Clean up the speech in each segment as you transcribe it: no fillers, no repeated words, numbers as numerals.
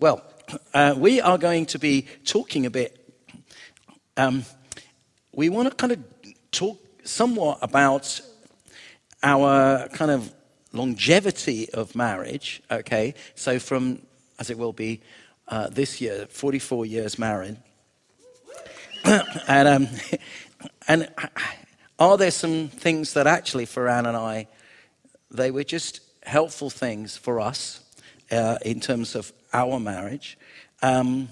Well, we are going to be talking a bit. We want to kind of talk somewhat about our kind of longevity of marriage, okay? So from, as it will be this year, 44 years married. And are there some things that actually for Anne and I, they were just helpful things for us in terms of our marriage? And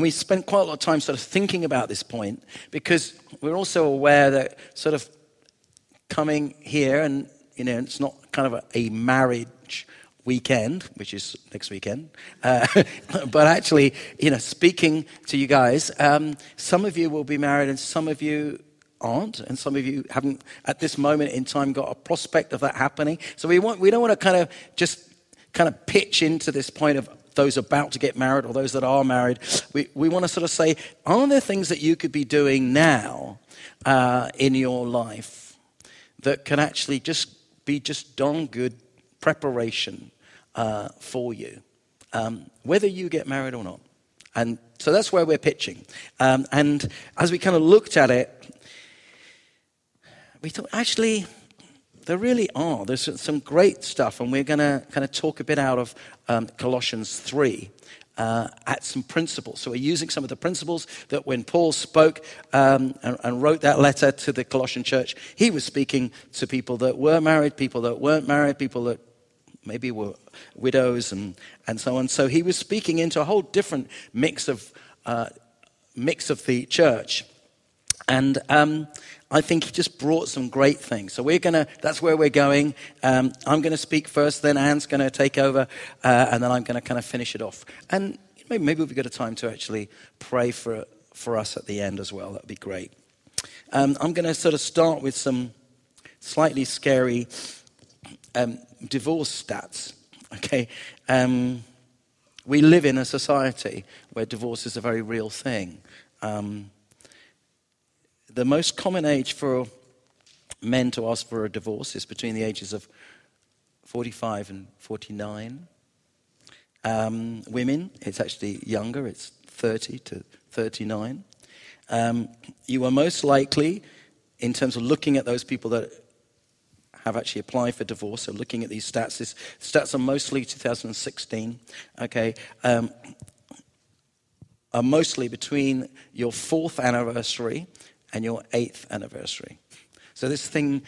we spent quite a lot of time sort of thinking about this point, because we're also aware that sort of coming here and, you know, it's not kind of a marriage weekend, which is next weekend, but actually, you know, speaking to you guys, some of you will be married and some of you aren't, and some of you haven't at this moment in time got a prospect of that happening. So we don't want to kind of just kind of pitch into this point of those about to get married or those that are married. We want to sort of say, are there things that you could be doing now in your life that can actually just be just darn good preparation for you, whether you get married or not? And so that's where we're pitching. And as we kind of looked at it, we thought, actually, there really are. There's some great stuff, and we're going to kind of talk a bit out of Colossians 3 at some principles. So we're using some of the principles that when Paul spoke and wrote that letter to the Colossian church, he was speaking to people that were married, people that weren't married, people that maybe were widows and so on. So he was speaking into a whole different mix of the church. And I think he just brought some great things. So that's where we're going. I'm going to speak first, then Anne's going to take over, and then I'm going to kind of finish it off. And maybe we've got a time to actually pray for us at the end as well. That'd be great. I'm going to sort of start with some slightly scary divorce stats. Okay, we live in a society where divorce is a very real thing. The most common age for men to ask for a divorce is between the ages of 45 and 49. Women, it's actually younger, it's 30 to 39. You are most likely, in terms of looking at those people that have actually applied for divorce, so looking at these stats, these stats are mostly 2016, okay, are mostly between your 4th anniversary and your 8th anniversary. So this thing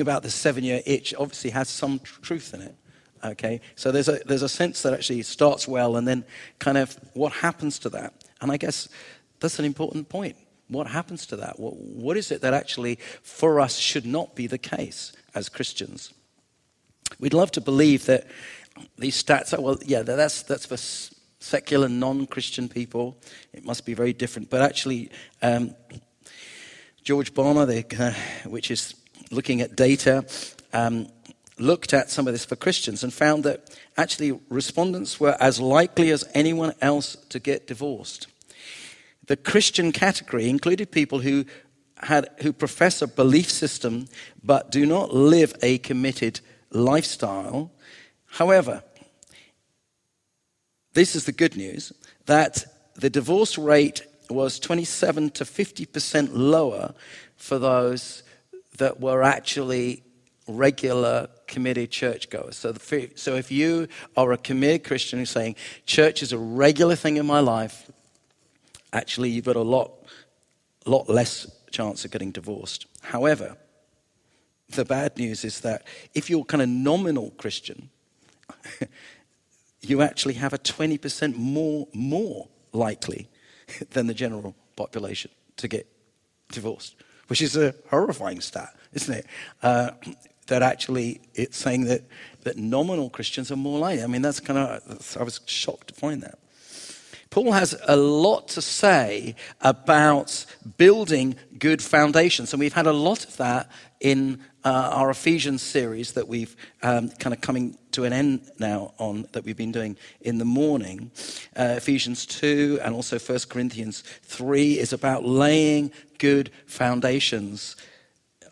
about the 7-year itch obviously has some truth in it, okay? So there's a sense that actually starts well, and then kind of what happens to that? And I guess that's an important point. What happens to that? What is it that actually for us should not be the case as Christians? We'd love to believe that these stats are, well, yeah, that's for secular, non-Christian people, it must be very different. But actually, George Barna, which is looking at data, looked at some of this for Christians and found that actually respondents were as likely as anyone else to get divorced. The Christian category included people who profess a belief system but do not live a committed lifestyle. However, this is the good news, that the divorce rate was 27 to 50% lower for those that were actually regular committed churchgoers. So if you are a committed Christian who's saying, church is a regular thing in my life, actually you've got a lot less chance of getting divorced. However, the bad news is that if you're kind of nominal Christian, you actually have a 20% more likely than the general population to get divorced, which is a horrifying stat, isn't it? That actually it's saying that nominal Christians are more likely. I mean, I was shocked to find that. Paul has a lot to say about building good foundations, and we've had a lot of that in our Ephesians series that we've kind of coming to an end now on, that we've been doing in the morning. Ephesians 2 and also 1 Corinthians 3 is about laying good foundations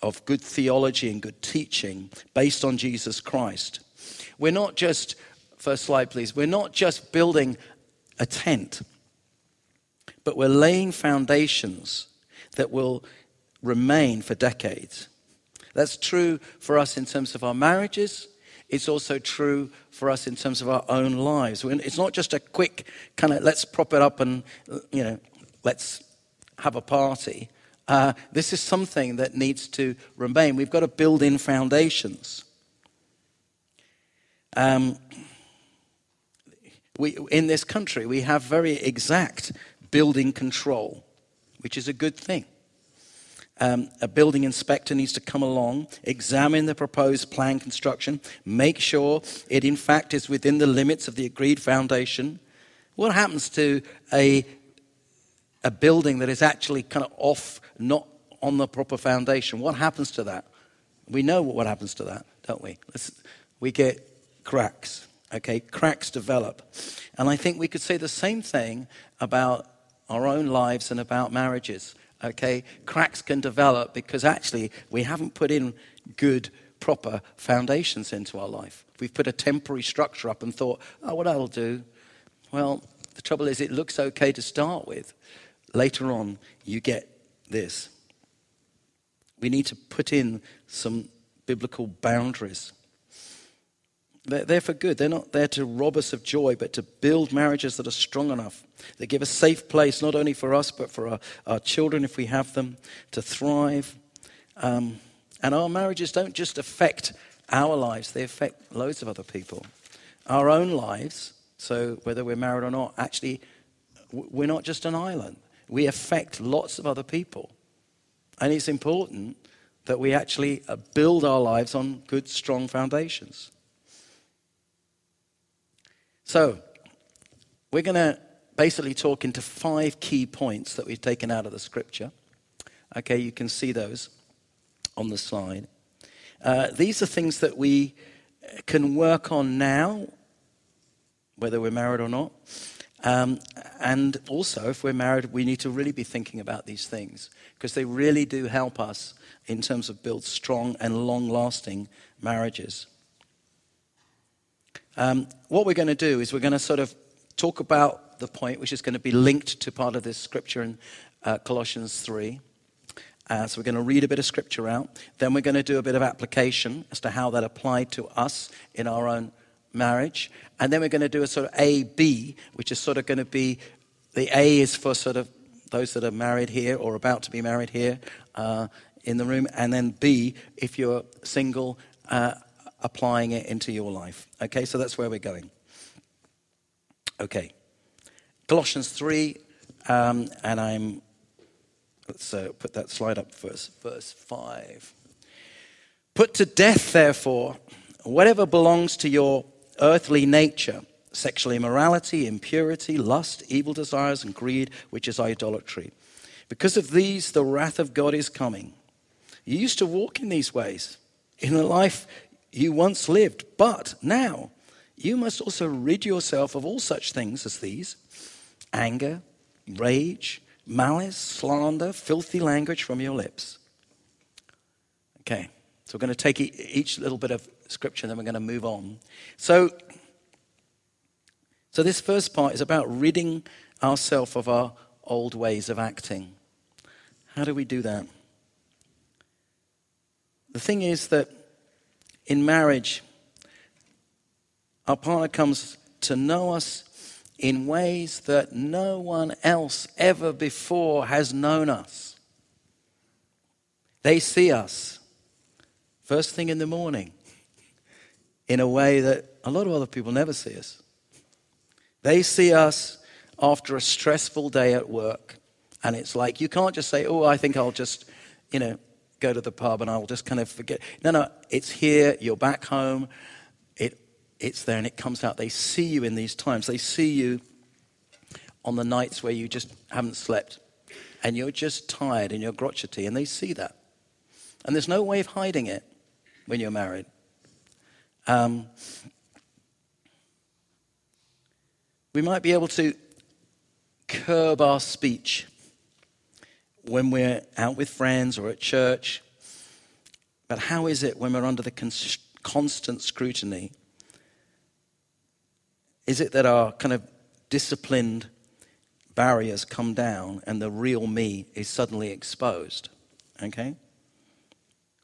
of good theology and good teaching based on Jesus Christ. We're not just First slide, please. We're not just building a tent, but we're laying foundations that will remain for decades. That's true for us in terms of our marriages. It's also true for us in terms of our own lives. It's not just a quick kind of let's prop it up and, you know, let's have a party. This is something that needs to remain. We've got to build in foundations. In this country, we have very exact building control, which is a good thing. A building inspector needs to come along, examine the proposed plan construction, make sure it in fact is within the limits of the agreed foundation. What happens to a building that is actually kind of off, not on the proper foundation? What happens to that? We know what happens to that, don't we? We get cracks, okay? Cracks develop. And I think we could say the same thing about our own lives and about marriages. Okay, cracks can develop because actually we haven't put in good, proper foundations into our life. We've put a temporary structure up and thought, oh, well, that'll do. Well, the trouble is it looks okay to start with. Later on, you get this. We need to put in some biblical boundaries. They're for good. They're not there to rob us of joy, but to build marriages that are strong enough, that give a safe place, not only for us, but for our children, if we have them, to thrive. And our marriages don't just affect our lives. They affect loads of other people. Our own lives, so whether we're married or not, actually, we're not just an island. We affect lots of other people. And it's important that we actually build our lives on good, strong foundations. So, we're going to basically talk into 5 key points that we've taken out of the scripture. Okay, you can see those on the slide. These are things that we can work on now, whether we're married or not. And also, if we're married, we need to really be thinking about these things because they really do help us in terms of build strong and long-lasting marriages. What we're going to do is we're going to sort of talk about the point which is going to be linked to part of this scripture in Colossians 3. So we're going to read a bit of scripture out. Then we're going to do a bit of application as to how that applied to us in our own marriage. And then we're going to do a sort of A, B, which is sort of going to be, the A is for sort of those that are married here or about to be married here in the room. And then B, if you're single, applying it into your life. Okay, so that's where we're going. Okay, Colossians 3, and let's put that slide up first, verse 5. Put to death, therefore, whatever belongs to your earthly nature, sexual immorality, impurity, lust, evil desires, and greed, which is idolatry. Because of these, the wrath of God is coming. You used to walk in these ways, in the life you once lived, but now you must also rid yourself of all such things as these: anger, rage, malice, slander, filthy language from your lips. Okay, so we're going to take each little bit of scripture and then we're going to move on. So this first part is about ridding ourselves of our old ways of acting. How do we do that? The thing is that in marriage, our partner comes to know us in ways that no one else ever before has known us. They see us first thing in the morning in a way that a lot of other people never see us. They see us after a stressful day at work, and it's like you can't just say, oh, I think I'll just, you know, go to the pub and I'll just kind of forget. No, it's here, you're back home, it's there and it comes out. They see you in these times. They see you on the nights where you just haven't slept and you're just tired and you're crotchety, and they see that. And there's no way of hiding it when you're married. We might be able to curb our speech when we're out with friends or at church. But how is it when we're under the constant scrutiny Is it that our kind of disciplined barriers come down and the real me is suddenly exposed? Okay?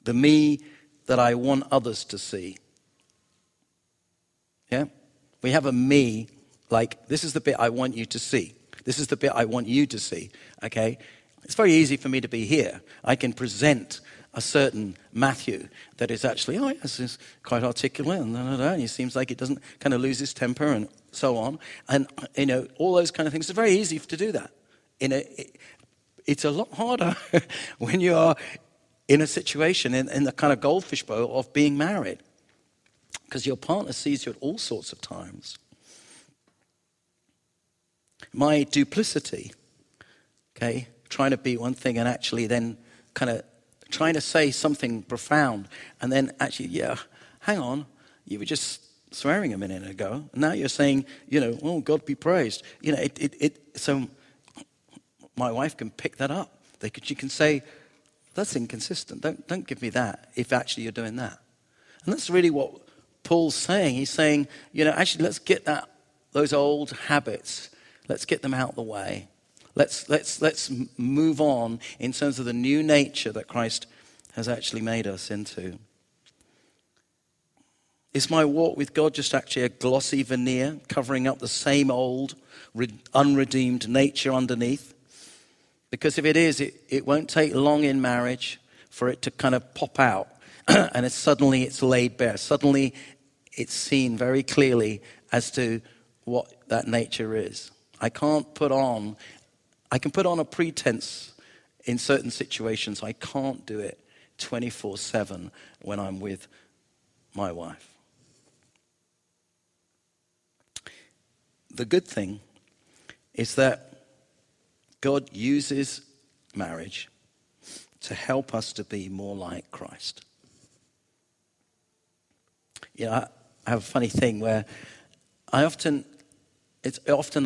The me that I want others to see. Yeah? We have a me, like, this is the bit I want you to see. This is the bit I want you to see. Okay? It's very easy for me to be here. I can present a certain Matthew that is actually, oh, yes, he's quite articulate, and he seems like he doesn't kind of lose his temper and so on. And, you know, all those kind of things. It's very easy to do that. It's a lot harder when you are in a situation in the kind of goldfish bowl of being married, because your partner sees you at all sorts of times. My duplicity, okay, trying to be one thing and actually then kind of trying to say something profound and then actually, yeah, hang on, you were just swearing a minute ago. Now you're saying, you know, oh, God be praised. You know, so my wife can pick that up. She can say, that's inconsistent. Don't give me that if actually you're doing that. And that's really what Paul's saying. He's saying, you know, actually let's get those old habits, let's get them out of the way. Let's move on in terms of the new nature that Christ has actually made us into. Is my walk with God just actually a glossy veneer covering up the same old unredeemed nature underneath? Because if it is, it won't take long in marriage for it to kind of pop out and it's suddenly laid bare. Suddenly it's seen very clearly as to what that nature is. I can put on a pretense in certain situations. I can't do it 24/7 when I'm with my wife. The good thing is that God uses marriage to help us to be more like Christ. You know, I have a funny thing where often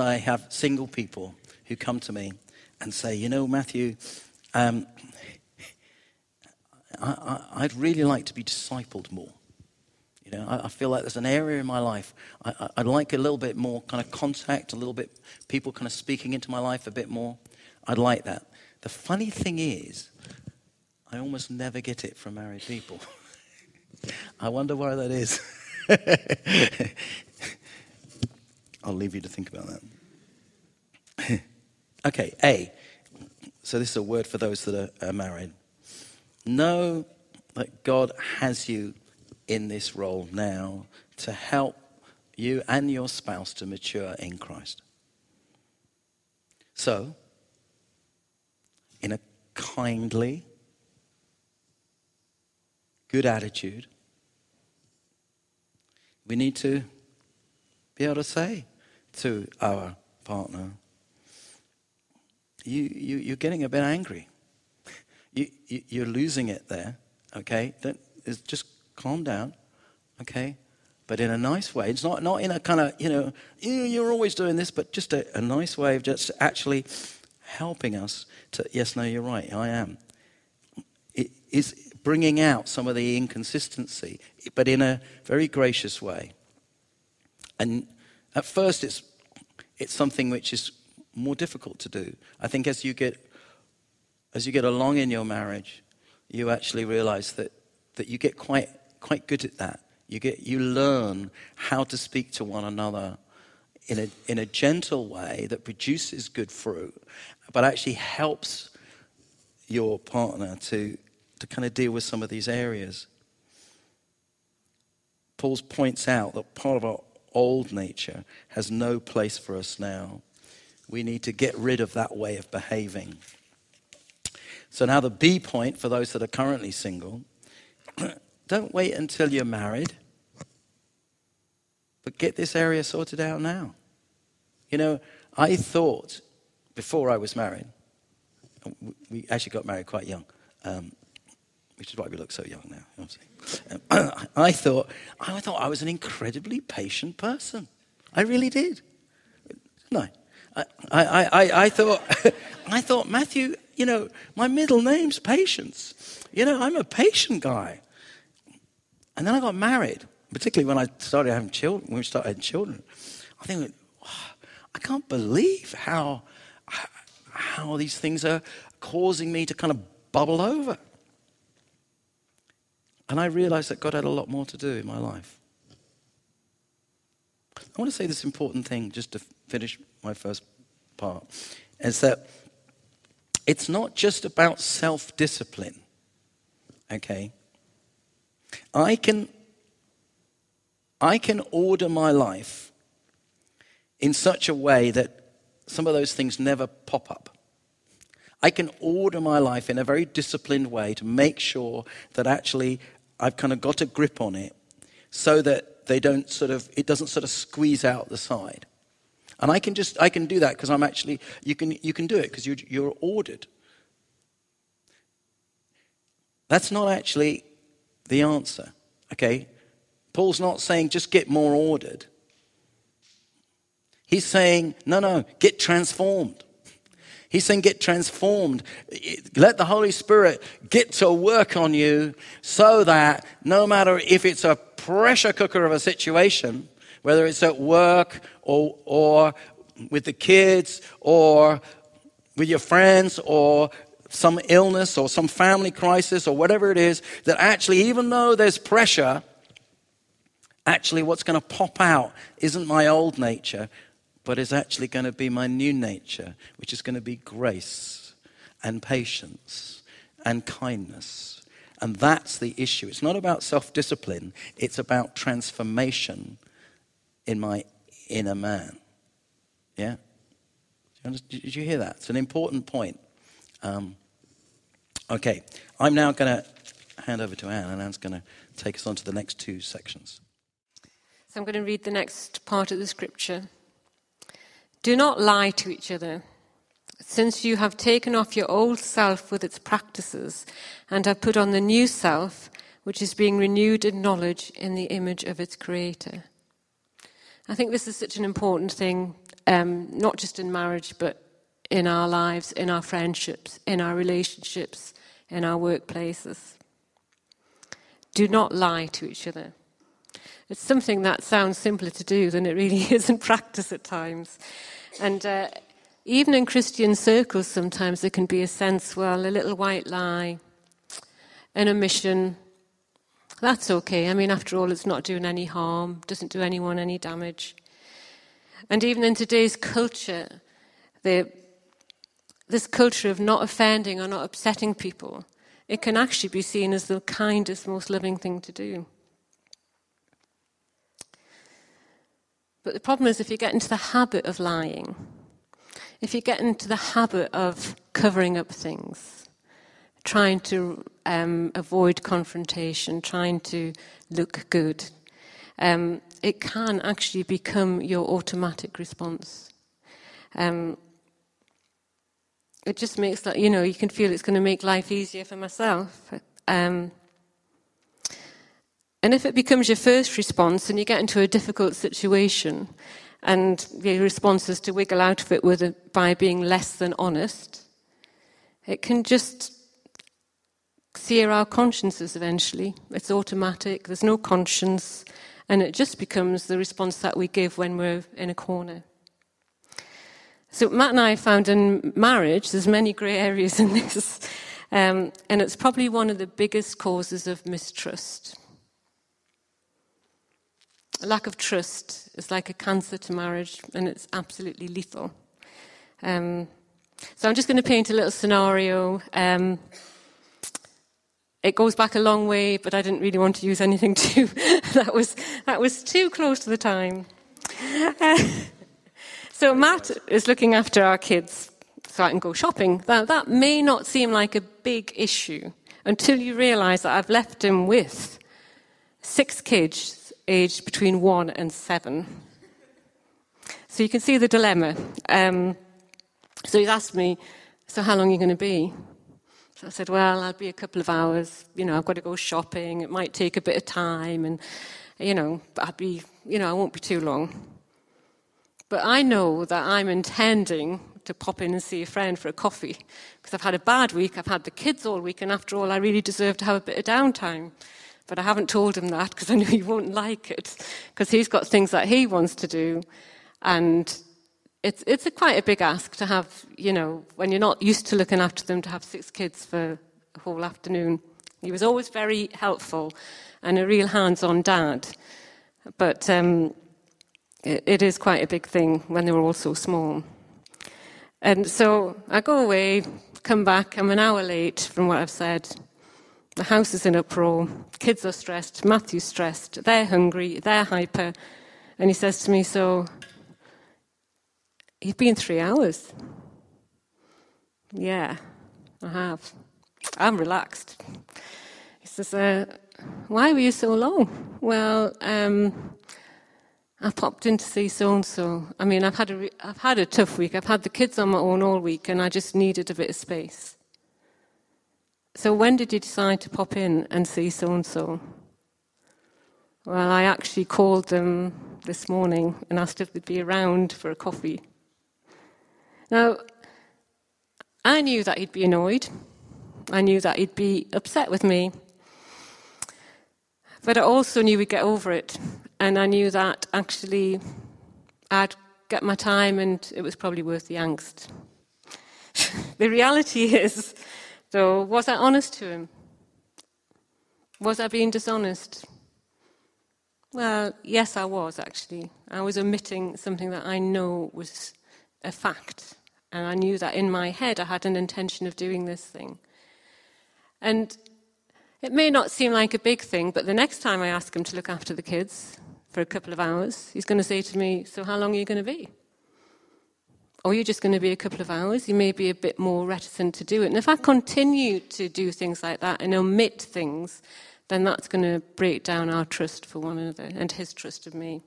I have single people who come to me and say, you know, Matthew, I'd really like to be discipled more. You know, I feel like there's an area in my life. I'd like a little bit more kind of contact, a little bit people kind of speaking into my life a bit more. I'd like that. The funny thing is, I almost never get it from married people. I wonder why that is. I'll leave you to think about that. Okay, A. So this is a word for those that are married. Know that God has you in this role now to help you and your spouse to mature in Christ. So, in a kindly, good attitude, we need to be able to say to our partner, You're getting a bit angry. You're losing it there, okay? Just calm down, okay? But in a nice way. It's not in a kind of, you know, you're always doing this, but just a nice way of just actually helping us to, yes, no, you're right, I am. It is bringing out some of the inconsistency, but in a very gracious way. And at first it's something which is more difficult to do. I think as you get along in your marriage, you actually realize that you get quite good at that. You learn how to speak to one another in a gentle way that produces good fruit, but actually helps your partner to kind of deal with some of these areas. Paul points out that part of our old nature has no place for us now. We need to get rid of that way of behaving. So now the B point for those that are currently single. Don't wait until you're married, but get this area sorted out now. You know, I thought before I was married, we actually got married quite young, which is why we look so young now, obviously. I thought I was an incredibly patient person. I really did. No. I thought, Matthew, you know, my middle name's Patience. You know, I'm a patient guy. And then I got married, particularly when I started having children. I think, I can't believe how these things are causing me to kind of bubble over. And I realized that God had a lot more to do in my life. I want to say this important thing just to finish my first part, is that it's not just about self-discipline, okay? I can order my life in such a way that some of those things never pop up. I can order my life in a very disciplined way to make sure that actually I've kind of got a grip on it so that it doesn't squeeze out the side. And I can do that because I'm actually, you can do it because you're ordered. That's not actually the answer, okay? Paul's not saying just get more ordered. He's saying, no, get transformed. He's saying get transformed. Let the Holy Spirit get to work on you so that no matter if it's a pressure cooker of a situation, whether it's at work or with the kids or with your friends or some illness or some family crisis or whatever it is, that actually even though there's pressure, actually what's going to pop out isn't my old nature, but it's actually going to be my new nature, which is going to be grace and patience and kindness. And that's the issue. It's not about self-discipline. It's about transformation in my inner man. Yeah? Did you hear that? It's an important point. Okay, I'm now going to hand over to Anne, and Anne's going to take us on to the next two sections. So I'm going to read the next part of the scripture. Do not lie to each other, since you have taken off your old self with its practices and have put on the new self, which is being renewed in knowledge in the image of its creator. I think this is such an important thing, not just in marriage, but in our lives, in our friendships, in our relationships, in our workplaces. Do not lie to each other. It's something that sounds simpler to do than it really is in practice at times. And even in Christian circles, sometimes there can be a sense, well, a little white lie, an omission, that's okay. I mean, after all, it's not doing any harm, doesn't do anyone any damage. And even in today's culture, this culture of not offending or not upsetting people, it can actually be seen as the kindest, most loving thing to do. But the problem is if you get into the habit of lying, if you get into the habit of covering up things, trying to avoid confrontation, trying to look good, it can actually become your automatic response. It just makes that, you can feel it's going to make life easier for myself. And if it becomes your first response and you get into a difficult situation and your response is to wiggle out of it by being less than honest, it can just sear our consciences eventually. It's automatic, there's no conscience, and it just becomes the response that we give when we're in a corner. So Matt and I found in marriage, there's many grey areas in this, and it's probably one of the biggest causes of mistrust. A lack of trust is like a cancer to marriage, and it's absolutely lethal. So I'm just going to paint a little scenario. It goes back a long way, but I didn't really want to use anything too. that was too close to the time. So Matt is looking after our kids so I can go shopping. That may not seem like a big issue until you realise that I've left him with 6 kids aged between 1 and 7. So you can see the dilemma. So he's asked me, so how long are you going to be? So I said, well, I'll be a couple of hours. I've got to go shopping. It might take a bit of time. And, but I won't be too long. But I know that I'm intending to pop in and see a friend for a coffee because I've had a bad week, I've had the kids all week, and after all, I really deserve to have a bit of downtime. But I haven't told him that because I know he won't like it because he's got things that he wants to do. And it's quite a big ask to have, you know, when you're not used to looking after them, to have 6 kids for a whole afternoon. He was always very helpful and a real hands-on dad. But it is quite a big thing when they were all so small. And so I go away, come back, I'm an hour late from what I've said. The house is in uproar, kids are stressed, Matthew's stressed, they're hungry, they're hyper. And he says to me, so, you've been 3 hours? Yeah, I have. I'm relaxed. He says, why were you so long? Well, I popped in to see so-and-so. I mean, I've had a tough week. I've had the kids on my own all week, and I just needed a bit of space. So when did you decide to pop in and see so-and-so? Well, I actually called them this morning and asked if they'd be around for a coffee. Now, I knew that he'd be annoyed. I knew that he'd be upset with me. But I also knew we'd get over it. And I knew that actually I'd get my time and it was probably worth the angst. The reality is, though, was I honest to him? Was I being dishonest? Well, yes, I was, actually. I was omitting something that I know was a fact. And I knew that in my head I had an intention of doing this thing. And it may not seem like a big thing, but the next time I ask him to look after the kids for a couple of hours, he's going to say to me, so how long are you going to be? Or you're just going to be a couple of hours? You may be a bit more reticent to do it. And if I continue to do things like that and omit things, then that's going to break down our trust for one another and his trust of me.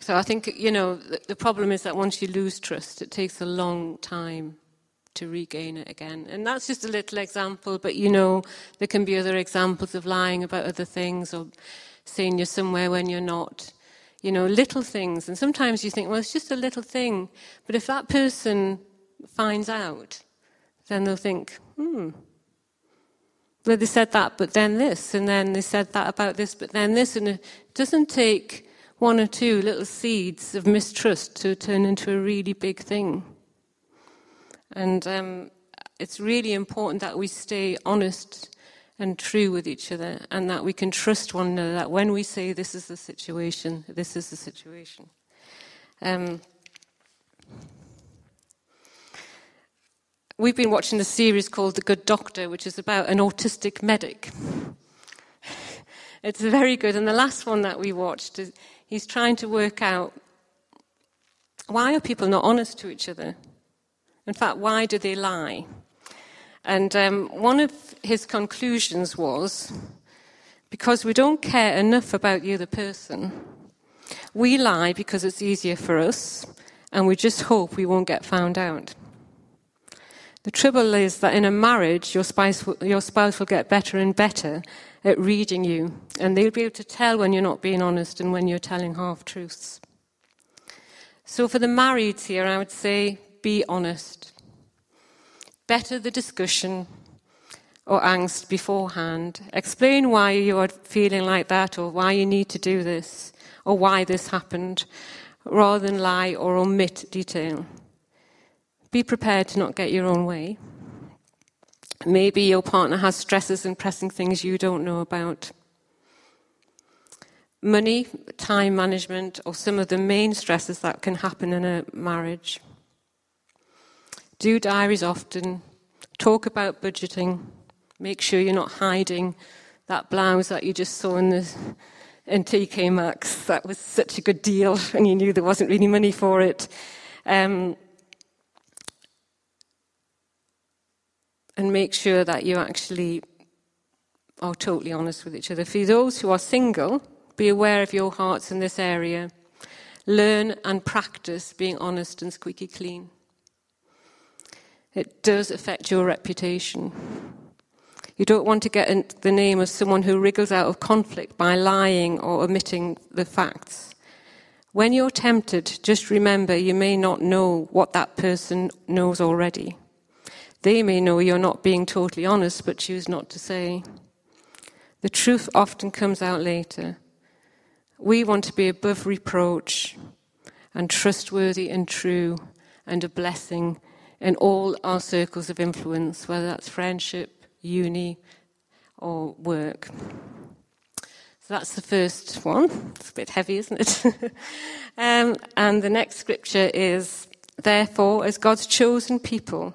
So I think, you know, the problem is that once you lose trust, it takes a long time to regain it again. And that's just a little example, but, you know, there can be other examples of lying about other things or saying you're somewhere when you're not. You know, little things. And sometimes you think, well, it's just a little thing. But if that person finds out, then they'll think, well, they said that, but then this. And then they said that about this, but then this. And it doesn't take 1 or 2 little seeds of mistrust to turn into a really big thing. And it's really important that we stay honest and true with each other and that we can trust one another, that when we say this is the situation, this is the situation. We've been watching a series called The Good Doctor, which is about an autistic medic. It's very good. And the last one that we watched is, he's trying to work out, why are people not honest to each other? In fact, why do they lie? And one of his conclusions was, because we don't care enough about the other person, we lie because it's easier for us, and we just hope we won't get found out. The trouble is that in a marriage, your spouse will get better and better at reading you, and they'll be able to tell when you're not being honest and when you're telling half-truths. So for the marrieds here, I would say, be honest. Better the discussion or angst beforehand. Explain why you are feeling like that or why you need to do this or why this happened, rather than lie or omit detail. Be prepared to not get your own way. Maybe your partner has stresses and pressing things you don't know about. Money, time management, or some of the main stresses that can happen in a marriage. Do diaries often. Talk about budgeting. Make sure you're not hiding that blouse that you just saw in TK Maxx. That was such a good deal, and you knew there wasn't really money for it. And make sure that you actually are totally honest with each other. For those who are single, be aware of your hearts in this area. Learn and practice being honest and squeaky clean. It does affect your reputation. You don't want to get the name of someone who wriggles out of conflict by lying or omitting the facts. When you're tempted, just remember you may not know what that person knows already. They may know you're not being totally honest, but choose not to say. The truth often comes out later. We want to be above reproach and trustworthy and true and a blessing in all our circles of influence, whether that's friendship, uni, or work. So that's the first one. It's a bit heavy, isn't it? And the next scripture is, therefore, as God's chosen people,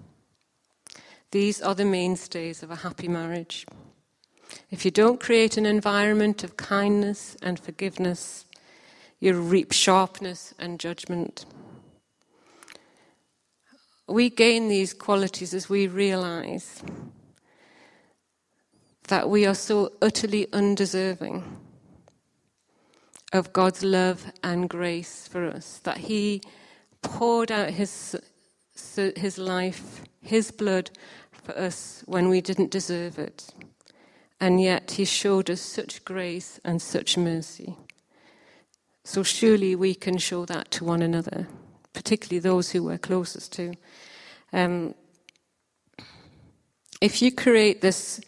These are the mainstays of a happy marriage. If you don't create an environment of kindness and forgiveness, you reap sharpness and judgment. We gain these qualities as we realize that we are so utterly undeserving of God's love and grace for us, that He poured out His life, His blood for us when we didn't deserve it. And yet He showed us such grace and such mercy. So surely we can show that to one another, particularly those who we're closest to. If you create this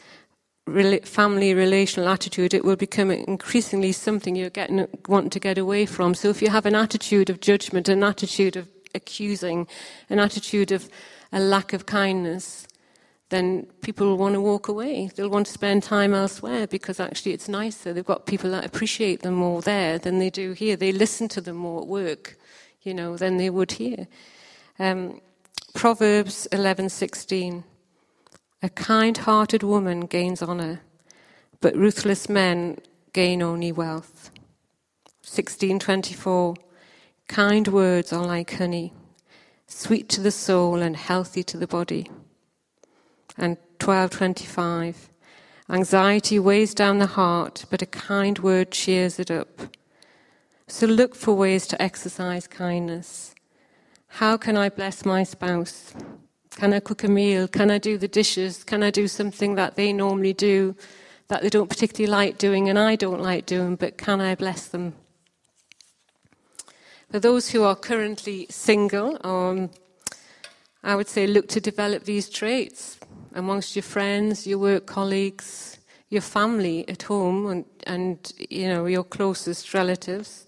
family relational attitude, it will become increasingly something you're wanting to get away from. So if you have an attitude of judgment, an attitude of accusing, an attitude of a lack of kindness, then people will want to walk away. They'll want to spend time elsewhere because actually it's nicer. They've got people that appreciate them more there than they do here. They listen to them more at work, than they would here. Proverbs 11:16. A kind-hearted woman gains honor, but ruthless men gain only wealth. 16:24. Kind words are like honey, sweet to the soul and healthy to the body. And 12:25, anxiety weighs down the heart, but a kind word cheers it up. So look for ways to exercise kindness. How can I bless my spouse? Can I cook a meal? Can I do the dishes? Can I do something that they normally do, that they don't particularly like doing and I don't like doing, but can I bless them? For those who are currently single, I would say look to develop these traits amongst your friends, your work colleagues, your family at home, and your closest relatives.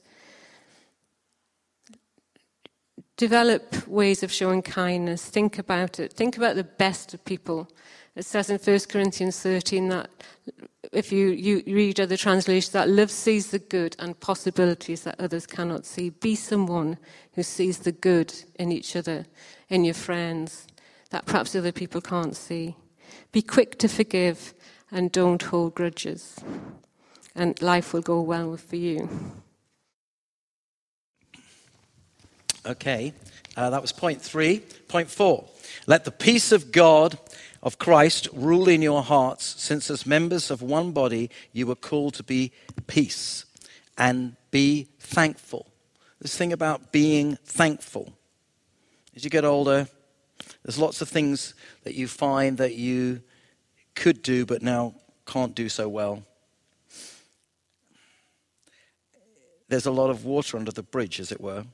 Develop ways of showing kindness. Think about it. Think about the best of people. It says in 1 Corinthians 13 that, if you read other translations, that love sees the good and possibilities that others cannot see. Be someone who sees the good in each other, in your friends, that perhaps other people can't see. Be quick to forgive and don't hold grudges, and life will go well for you. Okay, that was point 3. Point 4, let the peace of God, of Christ, rule in your hearts, since as members of one body you were called to be peace and be thankful. This thing about being thankful. As you get older, there's lots of things that you find that you could do but now can't do so well. There's a lot of water under the bridge, as it were.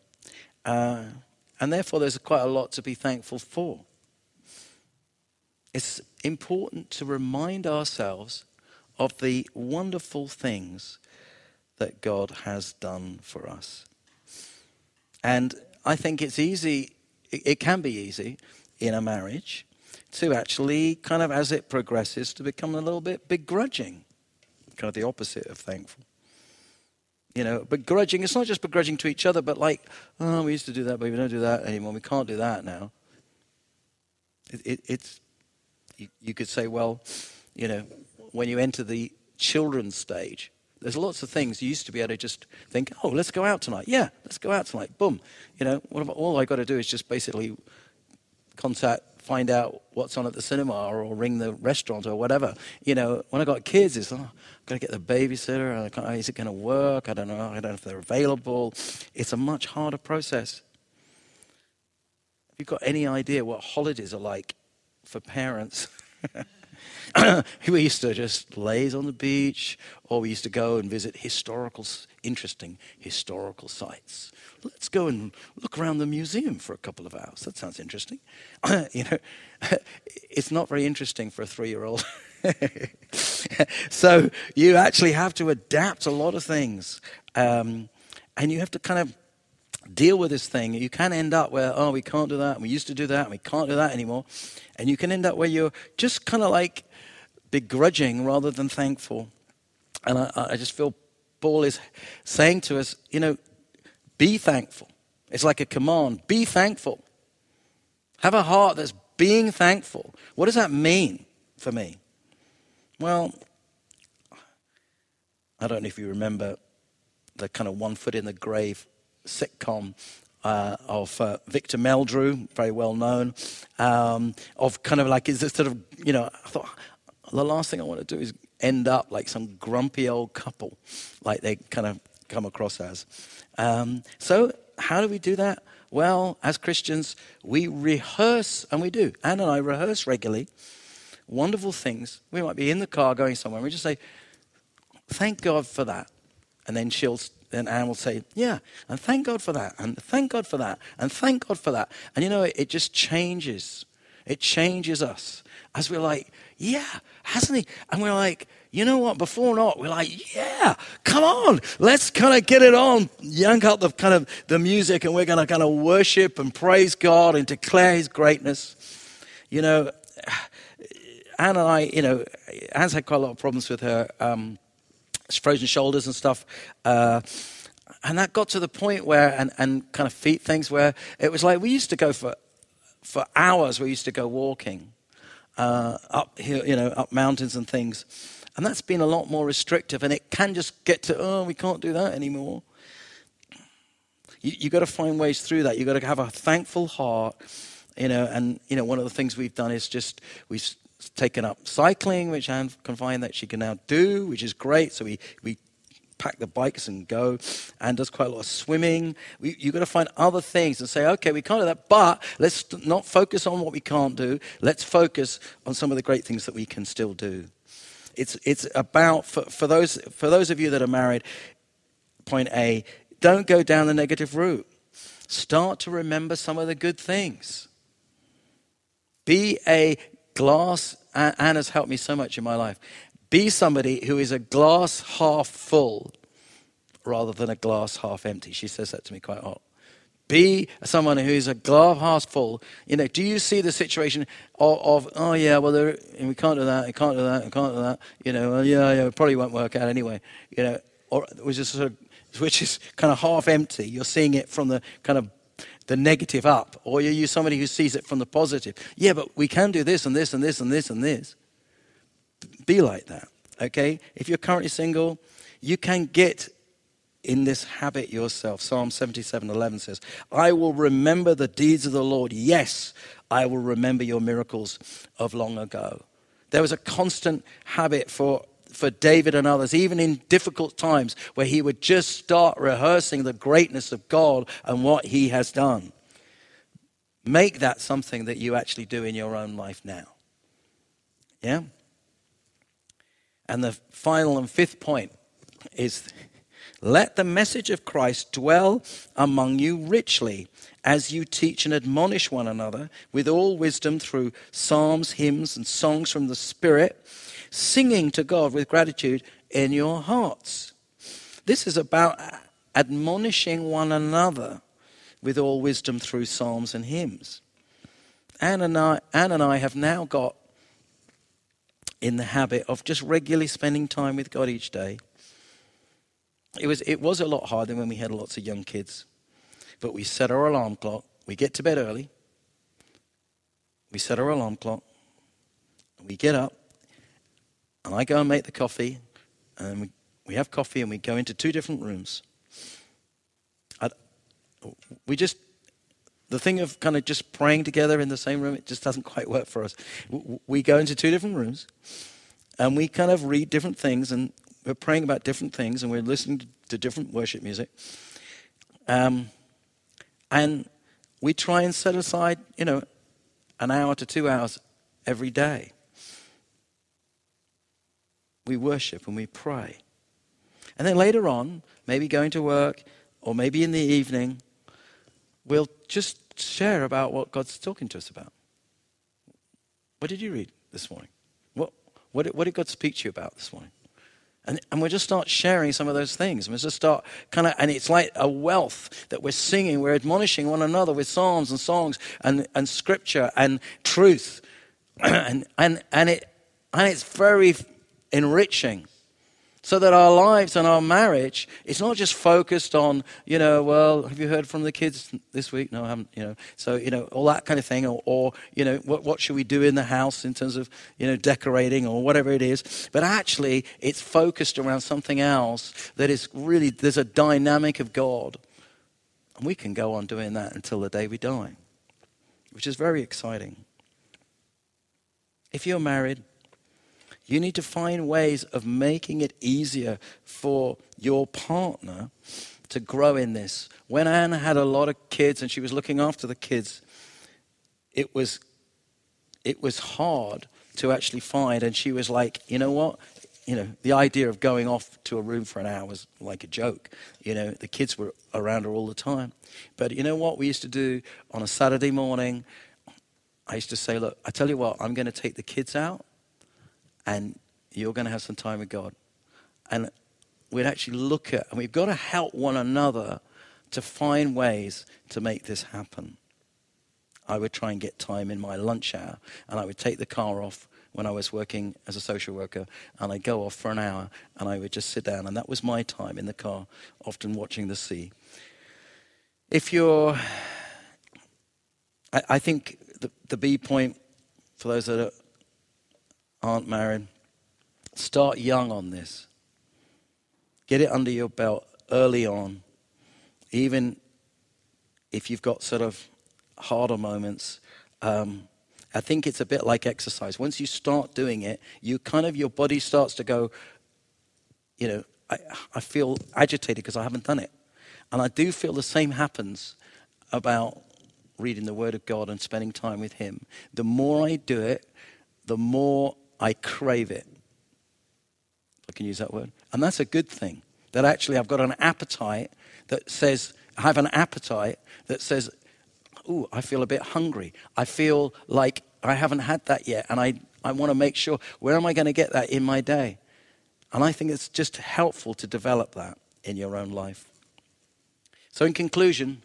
And therefore, there's quite a lot to be thankful for. It's important to remind ourselves of the wonderful things that God has done for us. And I think it's easy, it can be easy in a marriage to actually kind of, as it progresses, to become a little bit begrudging, kind of the opposite of thankful. Begrudging, it's not just begrudging to each other, but like, oh, we used to do that, but we don't do that anymore. We can't do that now. It's, you could say, well, when you enter the children's stage, there's lots of things you used to be able to just think, oh, let's go out tonight. Yeah, let's go out tonight. Boom. All I got to do is just basically contact find out what's on at the cinema or ring the restaurant or whatever. You know, when I got kids, it's, oh, I've got to get the babysitter. Is it going to work? I don't know. I don't know if they're available. It's a much harder process. Have you got any idea what holidays are like for parents? We used to just laze on the beach, or we used to go and visit interesting historical sites. Let's go and look around the museum for a couple of hours. That sounds interesting. You know, it's not very interesting for a 3-year-old. So you actually have to adapt a lot of things, and you have to kind of deal with this thing. You can end up where, oh, we can't do that, and we used to do that, and we can't do that anymore. And you can end up where you're just kind of like begrudging rather than thankful. And I just feel Paul is saying to us, you know, be thankful. It's like a command. Be thankful. Have a heart that's being thankful. What does that mean for me? Well, I don't know if you remember the kind of one foot in the grave sitcom of Victor Meldrew, very well known, of kind of like, is this sort of, you know, I thought the last thing I want to do is end up like some grumpy old couple, like they kind of come across as. So how do we do that? Well, as Christians, we rehearse, and we do. Anne and I rehearse regularly wonderful things. We might be in the car going somewhere, and we just say, thank God for that. And then Anne will say, yeah, and thank God for that, and thank God for that, and thank God for that. And you know, it just changes. It changes us. As we're like, yeah, hasn't he? And we're like, you know what, before not, we're like, yeah, come on, let's kind of get it on. Yank out the kind of the music, and we're going to kind of worship and praise God and declare his greatness. You know, Anne and I, you know, Anne's had quite a lot of problems with her frozen shoulders and stuff, and that got to the point where, and kind of feet things, where it was like we used to go for hours. We used to go walking up hill, you know, up mountains and things, and that's been a lot more restrictive. And it can just get to, oh, we can't do that anymore. You got to find ways through that. You got to have a thankful heart, you know. And you know, one of the things we've done is just we've taken up cycling, which Anne can find that she can now do, which is great. So we pack the bikes and go. Anne does quite a lot of swimming. You've got to find other things and say, okay, we can't do that, but let's not focus on what we can't do. Let's focus on some of the great things that we can still do. It's about, for those of you that are married, point A, don't go down the negative route. Start to remember some of the good things. Be a glass, Anne has helped me so much in my life. Be somebody who is a glass half full rather than a glass half empty. She says that to me quite often. Be someone who is a glass half full. You know, do you see the situation of oh yeah, well we can't do that, I can't do that, I can't do that. You know, well, yeah, it probably won't work out anyway. You know, or which is kind of half empty. You're seeing it from the kind of the negative up, or you're somebody who sees it from the positive. Yeah, but we can do this and this and this and this and this. Be like that, okay? If you're currently single, you can get in this habit yourself. Psalm 77:11 says, I will remember the deeds of the Lord. Yes, I will remember your miracles of long ago. There was a constant habit for David and others, even in difficult times, where he would just start rehearsing the greatness of God and what he has done. Make that something that you actually do in your own life now. Yeah? And the final and fifth point is, let the message of Christ dwell among you richly as you teach and admonish one another with all wisdom through psalms, hymns, and songs from the Spirit, singing to God with gratitude in your hearts. This is about admonishing one another with all wisdom through psalms and hymns. Anne and I have now got in the habit of just regularly spending time with God each day. It was a lot harder when we had lots of young kids, but we set our alarm clock. We get to bed early. We set our alarm clock. We get up. And I go and make the coffee, and we have coffee, and we go into two different rooms. We just The thing of kind of just praying together in the same room, it just doesn't quite work for us. We go into two different rooms and we kind of read different things and we're praying about different things and we're listening to different worship music. And we try and set aside, you know, an hour to 2 hours every day. We worship and we pray. And then later on, maybe going to work or maybe in the evening, we'll just share about what God's talking to us about. What did you read this morning? What did God speak to you about this morning? And we'll just start sharing some of those things. And we'll just start kind of, and it's like a wealth that we're singing. We're admonishing one another with psalms and songs and scripture and truth. and it's very enriching. So that our lives and our marriage, it's not just focused on, you know, well, have you heard from the kids this week? No, I haven't, you know. So, you know, all that kind of thing. Or you know, what should we do in the house in terms of, you know, decorating or whatever it is. But actually, it's focused around something else that is really, there's a dynamic of God. And we can go on doing that until the day we die, which is very exciting. If you're married, you need to find ways of making it easier for your partner to grow in this. When Anne had a lot of kids and she was looking after the kids, it was hard to actually find. And she was like, you know what? You know, the idea of going off to a room for an hour was like a joke. You know, the kids were around her all the time. But you know what we used to do on a Saturday morning? I used to say, look, I tell you what, I'm going to take the kids out. And you're going to have some time with God. And we'd actually look at, and we've got to help one another to find ways to make this happen. I would try and get time in my lunch hour, and I would take the car off when I was working as a social worker, and I'd go off for an hour, and I would just sit down, and that was my time in the car, often watching the sea. If you're, I think the B point, for those that aren't married, start young on this. Get it under your belt early on, even if you've got sort of harder moments. I think it's a bit like exercise. Once you start doing it, you kind of, your body starts to go, you know, I feel agitated because I haven't done it. And I do feel the same happens about reading the Word of God and spending time with Him. The more I do it, the more I crave it. I can use that word. And that's a good thing. That actually I've got an appetite that says, I have an appetite that says, ooh, I feel a bit hungry. I feel like I haven't had that yet. And I want to make sure, where am I going to get that in my day? And I think it's just helpful to develop that in your own life. So in conclusion,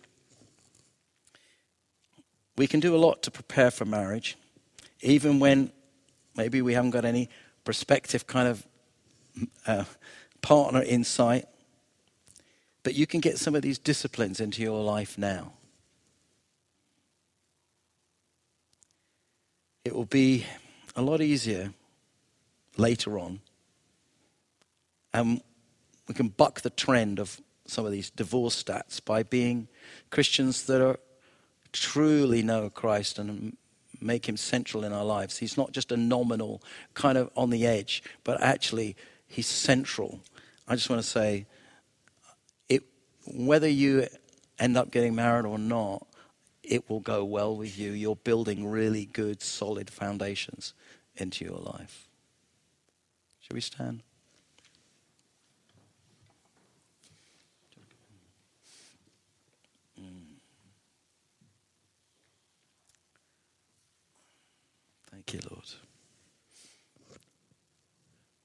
we can do a lot to prepare for marriage, even when maybe we haven't got any prospective kind of partner in sight. But you can get some of these disciplines into your life now. It will be a lot easier later on. And we can buck the trend of some of these divorce stats by being Christians that are truly know Christ and make Him central in our lives. He's not just a nominal kind of on the edge, but actually He's central. I just want to say, whether you end up getting married or not, it will go well with you. You're building really good, solid foundations into your life. Shall we stand? Thank you, Lord.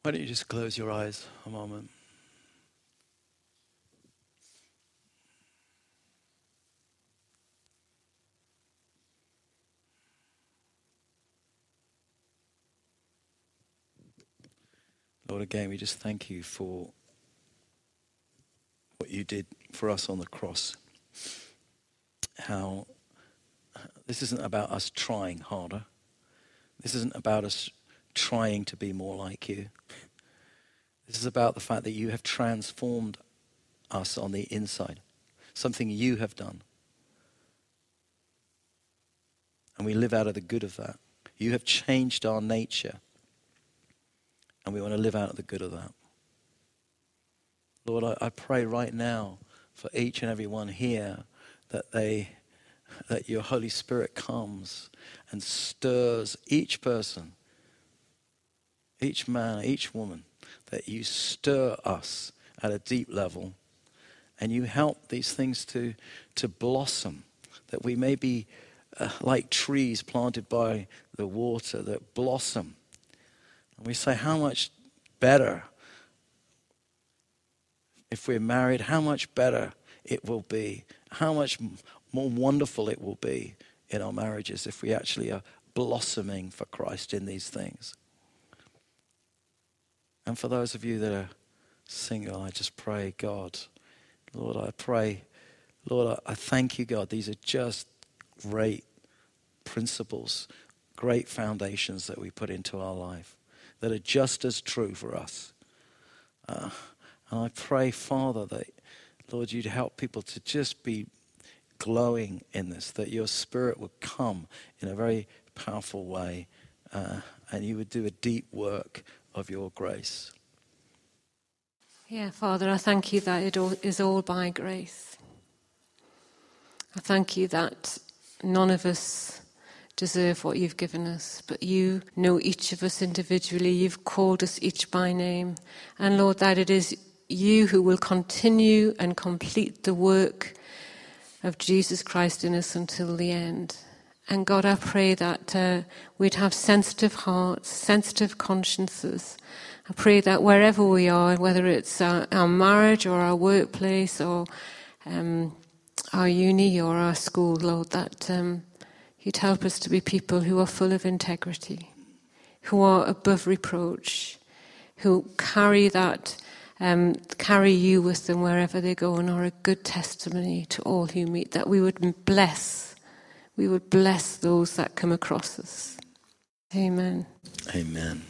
Why don't you just close your eyes a moment? Lord, again, we just thank You for what You did for us on the cross. How this isn't about us trying harder. This isn't about us trying to be more like You. This is about the fact that You have transformed us on the inside, something You have done. and we live out of the good of that. You have changed our nature, and we want to live out of the good of that. Lord, I pray right now for each and every one here that your Holy Spirit comes and stirs each person, each man, each woman, that you stir us at a deep level, and you help these things to blossom, that we may be like trees planted by the water that blossom. And we say, how much better if we're married, how much better it will be, how much more wonderful it will be in our marriages if we actually are blossoming for Christ in these things. And for those of you that are single, I just pray, God, Lord, I pray, Lord, I thank you, God. These are just great principles, great foundations that we put into our life that are just as true for us. And I pray, Father, that, Lord, you'd help people to just be glowing in this, that your Spirit would come in a very powerful way, and you would do a deep work of your grace. Yeah, Father, I thank you that it is all by grace. I thank you that none of us deserve what you've given us, but you know each of us individually. You've called us each by name. And Lord, that it is you who will continue and complete the work of Jesus Christ in us until the end. And God, I pray that we'd have sensitive hearts, sensitive consciences. I pray that wherever we are, whether it's our marriage or our workplace or our uni or our school, Lord, that you'd help us to be people who are full of integrity, who are above reproach, who carry that carry you with them wherever they go and are a good testimony to all who meet, that we would bless those that come across us. Amen. Amen.